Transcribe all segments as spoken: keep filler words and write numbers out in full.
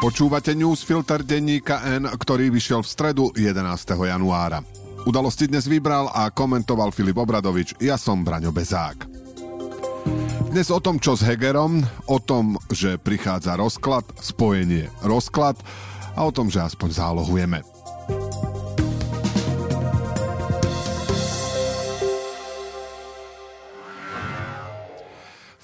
Počúvate Newsfilter denníka N, ktorý vyšiel v stredu jedenásteho januára. Udalosti dnes vybral a komentoval Filip Obradovič, ja som Braňo Bezák. Dnes o tom, čo s Hegerom, o tom, že prichádza rozklad, spojenie, rozklad a o tom, že aspoň zálohujeme.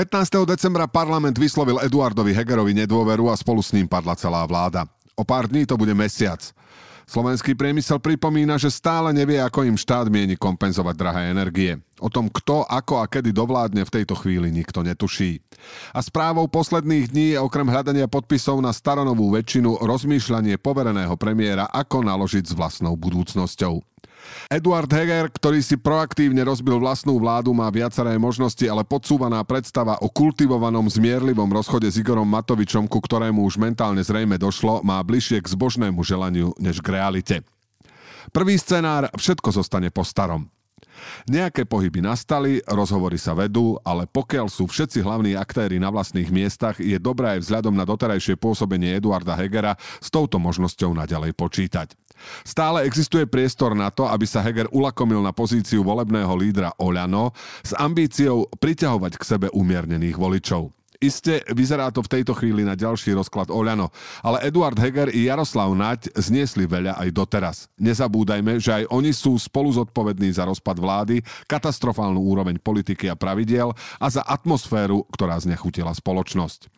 pätnásteho decembra parlament vyslovil Eduardovi Hegerovi nedôveru a spolu s ním padla celá vláda. O pár dní to bude mesiac. Slovenský priemysel pripomína, že stále nevie, ako im štát mieni kompenzovať drahé energie. O tom, kto, ako a kedy dovládne, v tejto chvíli nikto netuší. A správou posledných dní je okrem hľadania podpisov na staronovú väčšinu rozmýšľanie povereného premiéra, ako naložiť s vlastnou budúcnosťou. Eduard Heger, ktorý si proaktívne rozbil vlastnú vládu, má viaceré možnosti, ale podsúvaná predstava o kultivovanom zmierlivom rozchode s Igorom Matovičom, ku ktorému už mentálne zrejme došlo, má bližšie k zbožnému želaniu než k realite. Prvý scenár, všetko zostane po starom. Nejaké pohyby nastali, rozhovory sa vedú, ale pokiaľ sú všetci hlavní aktéri na vlastných miestach, je dobré aj vzhľadom na doterajšie pôsobenie Eduarda Hegera s touto možnosťou naďalej počítať. Stále existuje priestor na to, aby sa Heger ulakomil na pozíciu volebného lídra OĽaNO s ambíciou priťahovať k sebe umiernených voličov. Iste vyzerá to v tejto chvíli na ďalší rozklad OĽaNO, ale Eduard Heger i Jaroslav Naď zniesli veľa aj doteraz. Nezabúdajme, že aj oni sú spolu zodpovední za rozpad vlády, katastrofálnu úroveň politiky a pravidiel a za atmosféru, ktorá znechutila spoločnosť.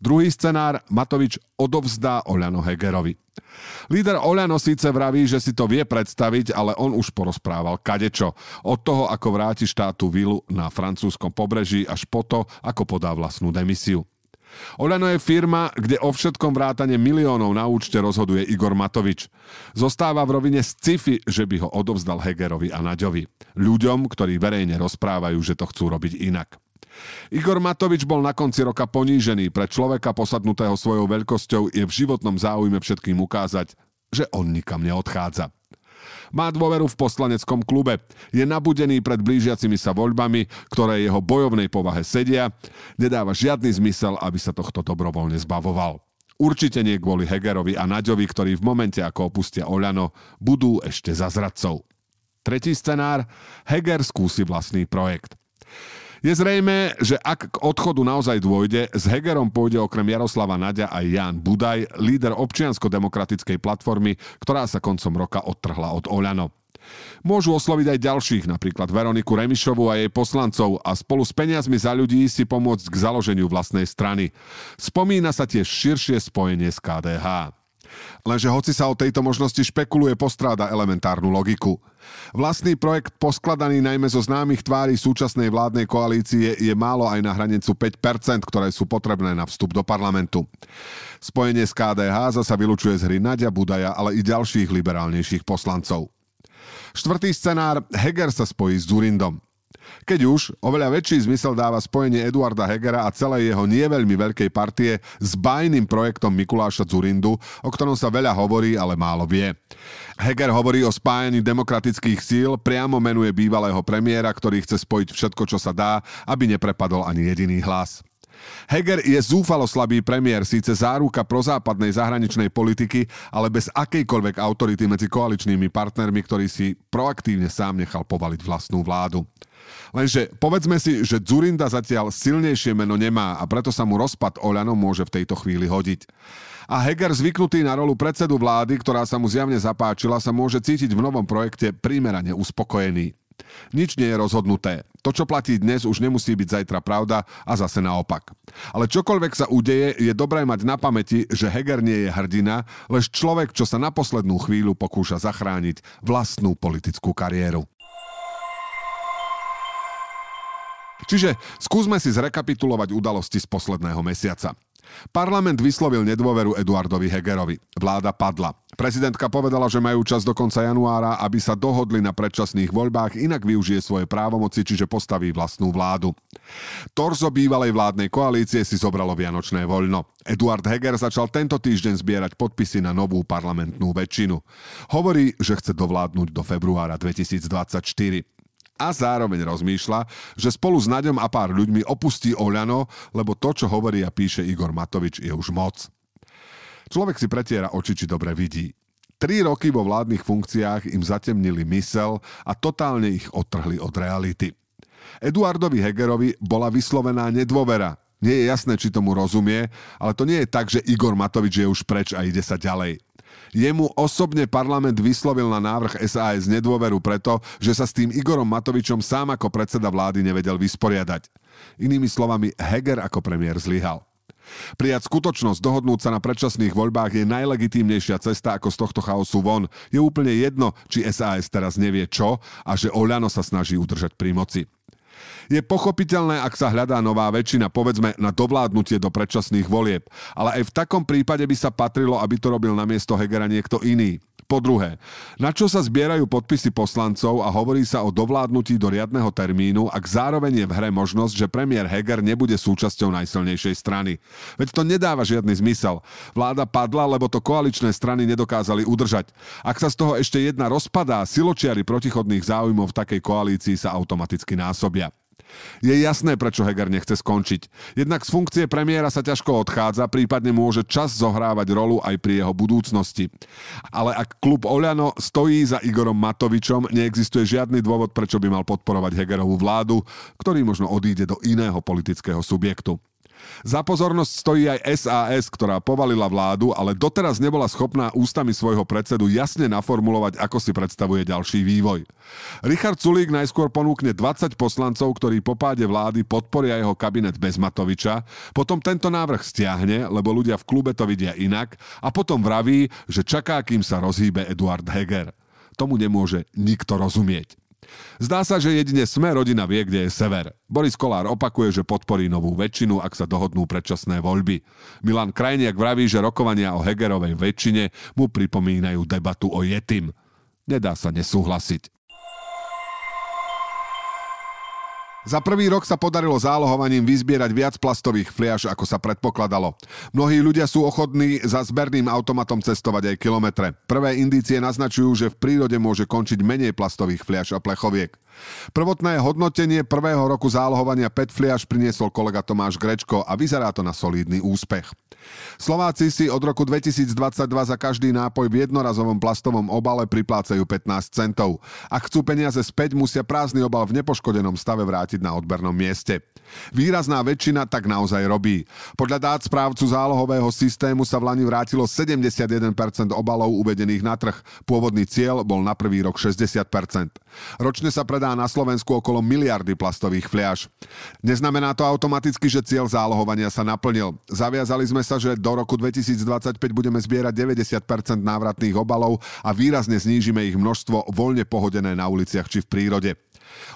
Druhý scenár, Matovič odovzdá OĽaNO Hegerovi. Líder OĽaNO síce vraví, že si to vie predstaviť, ale on už porozprával kadečo. Od toho, ako vráti štátu vilu na francúzskom pobreží, až po to, ako podá vlastnú demisiu. OĽaNO je firma, kde o všetkom vrátane miliónov na účte rozhoduje Igor Matovič. Zostáva v rovine sci-fi, že by ho odovzdal Hegerovi a Naďovi. Ľuďom, ktorí verejne rozprávajú, že to chcú robiť inak. Igor Matovič bol na konci roka ponížený. Pre človeka posadnutého svojou veľkosťou je v životnom záujme všetkým ukázať, že on nikam neodchádza. Má dôveru v poslaneckom klube. Je nabudený pred blížiacimi sa voľbami, ktoré jeho bojovnej povahe sedia. Nedáva žiadny zmysel, aby sa tohto dobrovoľne zbavoval. Určite nie kvôli Hegerovi a Naďovi, ktorí v momente, ako opustia OĽaNO, budú ešte za zradcov. Tretí scenár. Heger skúsi vlastný projekt. Je zrejmé, že ak k odchodu naozaj dôjde, s Hegerom pôjde okrem Jaroslava Naďa aj Ján Budaj, líder občiansko-demokratickej platformy, ktorá sa koncom roka odtrhla od OĽaNO. Môžu osloviť aj ďalších, napríklad Veroniku Remišovú a jej poslancov a spolu s peniazmi Za ľudí si pomôcť k založeniu vlastnej strany. Spomína sa tiež širšie spojenie s ká dé há. Lenže hoci sa o tejto možnosti špekuluje, postráda elementárnu logiku. Vlastný projekt, poskladaný najmä zo známych tvári súčasnej vládnej koalície, je málo aj na hranicu päť percent, ktoré sú potrebné na vstup do parlamentu. Spojenie s ká dé há zasa vylučuje z hry Naďa, Budaja, ale i ďalších liberálnejších poslancov. Štvrtý scenár. Heger sa spojí s Dzurindom. Keď už, oveľa väčší zmysel dáva spojenie Eduarda Hegera a celej jeho nie veľmi veľkej partie s bajným projektom Mikuláša Dzurindu, o ktorom sa veľa hovorí, ale málo vie. Heger hovorí o spájaní demokratických síl, priamo menuje bývalého premiéra, ktorý chce spojiť všetko, čo sa dá, aby neprepadol ani jediný hlas. Heger je zúfalo slabý premiér, síce záruka prozápadnej zahraničnej politiky, ale bez akejkoľvek autority medzi koaličnými partnermi, ktorý si proaktívne sám nechal povaliť vlastnú vládu. Lenže povedzme si, že Dzurinda zatiaľ silnejšie meno nemá a preto sa mu rozpad OĽaNO môže v tejto chvíli hodiť. A Heger, zvyknutý na rolu predsedu vlády, ktorá sa mu zjavne zapáčila, sa môže cítiť v novom projekte primerane uspokojený. Nič nie je rozhodnuté. To, čo platí dnes, už nemusí byť zajtra pravda a zase naopak. Ale čokoľvek sa udeje, je dobré mať na pamäti, že Heger nie je hrdina, lež človek, čo sa na poslednú chvíľu pokúša zachrániť vlastnú politickú kariéru. Čiže skúsme si zrekapitulovať udalosti z posledného mesiaca. Parlament vyslovil nedôveru Eduardovi Hegerovi. Vláda padla. Prezidentka povedala, že majú čas do konca januára, aby sa dohodli na predčasných voľbách, inak využije svoje právomoci, čiže postaví vlastnú vládu. Torzo bývalej vládnej koalície si zobralo vianočné voľno. Eduard Heger začal tento týždeň zbierať podpisy na novú parlamentnú väčšinu. Hovorí, že chce dovládnuť do februára dvetisícdvadsaťštyri. A zároveň rozmýšľa, že spolu s Naďom a pár ľuďmi opustí OĽaNO, lebo to, čo hovorí a píše Igor Matovič, je už moc. Človek si pretiera oči, či dobre vidí. Tri roky vo vládnych funkciách im zatemnili mysel a totálne ich odtrhli od reality. Eduardovi Hegerovi bola vyslovená nedôvera. Nie je jasné, či tomu rozumie, ale to nie je tak, že Igor Matovič je už preč a ide sa ďalej. Jemu osobne parlament vyslovil na návrh es a es nedôveru preto, že sa s tým Igorom Matovičom sám ako predseda vlády nevedel vysporiadať. Inými slovami, Heger ako premiér zlyhal. Prijať skutočnosť, dohodnúť sa na predčasných voľbách je najlegitímnejšia cesta, ako z tohto chaosu von. Je úplne jedno, či es a es teraz nevie čo a že OĽaNO sa snaží udržať pri moci. Je pochopiteľné, ak sa hľadá nová väčšina, povedzme, na dovládnutie do predčasných volieb, ale aj v takom prípade by sa patrilo, aby to robil namiesto Hegera niekto iný. Po druhé, na čo sa zbierajú podpisy poslancov a hovorí sa o dovládnutí do riadneho termínu, ak zároveň je v hre možnosť, že premiér Heger nebude súčasťou najsilnejšej strany. Veď to nedáva žiadny zmysel. Vláda padla, lebo to koaličné strany nedokázali udržať. Ak sa z toho ešte jedna rozpadá, siločiary protichodných záujmov v takej koalícii sa automaticky násobia. Je jasné, prečo Heger nechce skončiť. Jednak z funkcie premiéra sa ťažko odchádza, prípadne môže čas zohrávať rolu aj pri jeho budúcnosti. Ale ak klub OĽaNO stojí za Igorom Matovičom, neexistuje žiadny dôvod, prečo by mal podporovať Hegerovú vládu, ktorý možno odíde do iného politického subjektu. Za pozornosť stojí aj es a es, ktorá povalila vládu, ale doteraz nebola schopná ústami svojho predsedu jasne naformulovať, ako si predstavuje ďalší vývoj. Richard Sulík najskôr ponúkne dvadsať poslancov, ktorí po páde vlády podporia jeho kabinet bez Matoviča, potom tento návrh stiahne, lebo ľudia v klube to vidia inak a potom vraví, že čaká, kým sa rozhýbe Eduard Heger. Tomu nemôže nikto rozumieť. Zdá sa, že jedine Sme rodina vie, kde je sever. Boris Kolár opakuje, že podporí novú väčšinu, ak sa dohodnú predčasné voľby. Milan Krajniak vraví, že rokovania o Hegerovej väčšine mu pripomínajú debatu o Yetim. Nedá sa nesúhlasiť. Za prvý rok sa podarilo zálohovaním vyzbierať viac plastových fliaš, ako sa predpokladalo. Mnohí ľudia sú ochotní za zberným automatom cestovať aj kilometre. Prvé indície naznačujú, že v prírode môže končiť menej plastových fliaš a plechoviek. Prvotné hodnotenie prvého roku zálohovania pé é té fliaš priniesol kolega Tomáš Grečko a vyzerá to na solidný úspech. Slováci si od roku dvetisícdvadsaťdva za každý nápoj v jednorazovom plastovom obale priplácajú pätnásť centov. Ak chcú peniaze späť, musia prázdny obal v nepoškodenom stave vrátiť na odbernom mieste. Výrazná väčšina tak naozaj robí. Podľa dát správcu zálohového systému sa v lani vrátilo sedemdesiatjeden percent obalov uvedených na trh. Pôvodný cieľ bol na prvý rok šesťdesiat percent. Ročne sa predá na Slovensku okolo miliardy plastových fliaš. Neznamená to automaticky, že cieľ zálohovania sa naplnil. Zaviazali sme sa, že do roku dvetisícdvadsaťpäť budeme zbierať deväťdesiat percent návratných obalov a výrazne znížime ich množstvo voľne pohodené na uliciach či v prírode.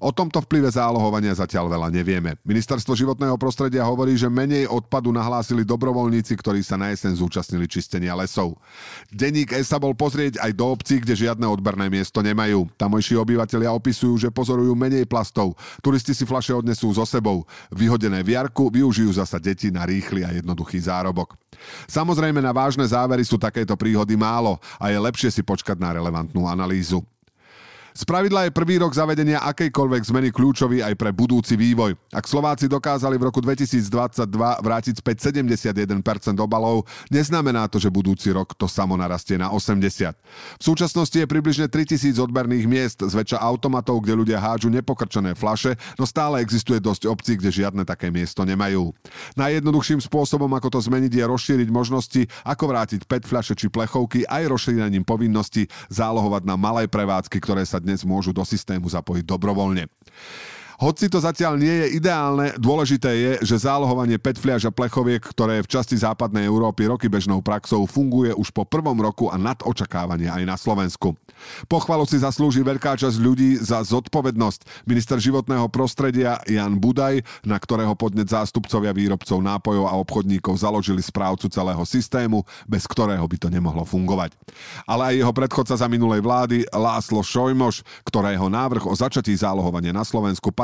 O tomto vplyve zálohovania zatiaľ veľa nevieme. Ministerstvo životného prostredia hovorí, že menej odpadu nahlásili dobrovoľníci, ktorí sa na jeseň zúčastnili čistenia lesov. Denník es sa bol pozrieť aj do obcí, kde žiadne odberné miesto nemajú. Tamojší obyvatelia opisujú, že pozorujú menej plastov. Turisti si fľaše odnesú so sebou. Vyhodené v jarku využijú zasa deti na rýchly a jednoduchý zárobok. Samozrejme, na vážne závery sú takéto príhody málo a je lepšie si počkať na relevantnú analýzu. Spravidla je prvý rok zavedenia akejkoľvek zmeny kľúčový aj pre budúci vývoj. Ak Slováci dokázali v roku dvetisícdvadsaťdva vrátiť späť sedemdesiatjeden percent obalov, neznamená to, že budúci rok to samo narastie na osemdesiat percent. V súčasnosti je približne tritisíc odberných miest, zväčša automatov, kde ľudia hádžu nepokrčené fľaše, no stále existuje dosť obcí, kde žiadne také miesto nemajú. Najjednoduchším spôsobom, ako to zmeniť, je rozšíriť možnosti, ako vrátiť pé é té fľaše či plechovky, aj rozšírením povinnosti zálohovať na malé prevádzky, ktoré sa dnes môžu do systému zapojiť dobrovoľne. Hoci to zatiaľ nie je ideálne, dôležité je, že zálohovanie petfliaž a plechoviek, ktoré v časti západnej Európy roky bežnou praxou, funguje už po prvom roku a nad očakávanie aj na Slovensku. Pochvalu si zaslúži veľká časť ľudí za zodpovednosť. Minister životného prostredia Ján Budaj, na ktorého podnet zástupcovia výrobcov nápojov a obchodníkov založili správcu celého systému, bez ktorého by to nemohlo fungovať. Ale aj jeho predchodca za minulej vlády, László Šojmoš, ktorého návrh o začatí zálohovania na Slovensku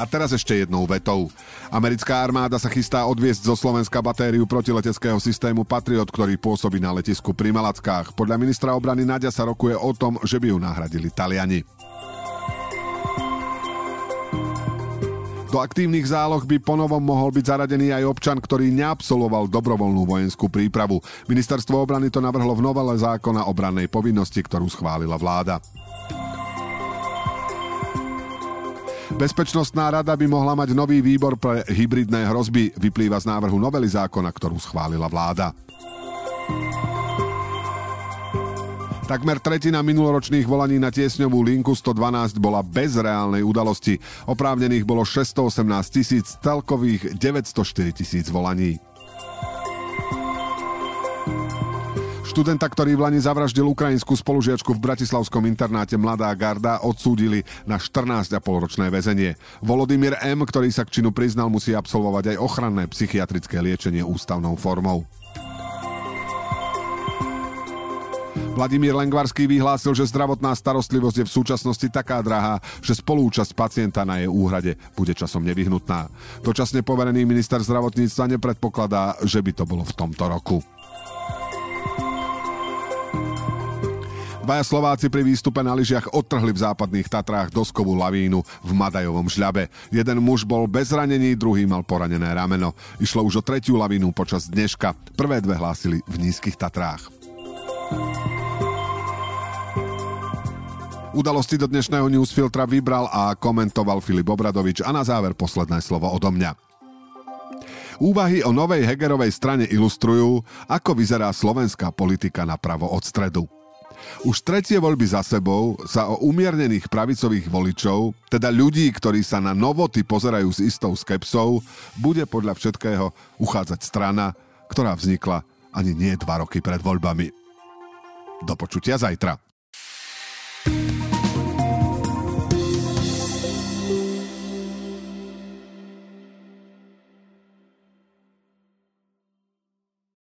A teraz ešte jednou vetou. Americká armáda sa chystá odviesť zo Slovenska batériu protileteckého systému Patriot, ktorý pôsobí na letisku pri Malackách. Podľa ministra obrany Naďa sa rokuje o tom, že by ju nahradili Taliani. Do aktívnych záloh by ponovom mohol byť zaradený aj občan, ktorý neabsoloval dobrovoľnú vojenskú prípravu. Ministerstvo obrany to navrhlo v novele zákona o brannej povinnosti, ktorú schválila vláda. Bezpečnostná rada by mohla mať nový výbor pre hybridné hrozby, vyplýva z návrhu novely zákona, ktorú schválila vláda. Takmer tretina minuloročných volaní na tiesňovú linku sto dvanásť bola bez reálnej udalosti. Oprávnených bolo šesťstoosemnásť tisíc, celkových deväťstoštyri tisíc volaní. Študenta, ktorý v lani zavraždil ukrajinskú spolužiačku v bratislavskom internáte Mladá Garda, odsúdili na štrnásť a pol ročné väzenie. Volodymir M., ktorý sa k činu priznal, musí absolvovať aj ochranné psychiatrické liečenie ústavnou formou. Vladimír Lengvarský vyhlásil, že zdravotná starostlivosť je v súčasnosti taká drahá, že spolúčasť pacienta na jej úhrade bude časom nevyhnutná. Dočasne poverený minister zdravotníctva nepredpokladá, že by to bolo v tomto roku. Dvaja Slováci pri výstupe na lyžiach odtrhli v západných Tatrách doskovú lavínu v Madajovom žľabe. Jeden muž bol bez ranení, druhý mal poranené rameno. Išlo už o tretiu lavínu počas dneška. Prvé dve hlásili v Nízkych Tatrách. Udalosti do dnešného Newsfiltra vybral a komentoval Filip Obradovič a na záver posledné slovo odo mňa. Úvahy o novej Hegerovej strane ilustrujú, ako vyzerá slovenská politika napravo od stredu. Už tretie voľby za sebou sa o umiernených pravicových voličov, teda ľudí, ktorí sa na novoty pozerajú s istou skepsou, bude podľa všetkého uchádzať strana, ktorá vznikla ani nie dva roky pred voľbami. Do počutia zajtra.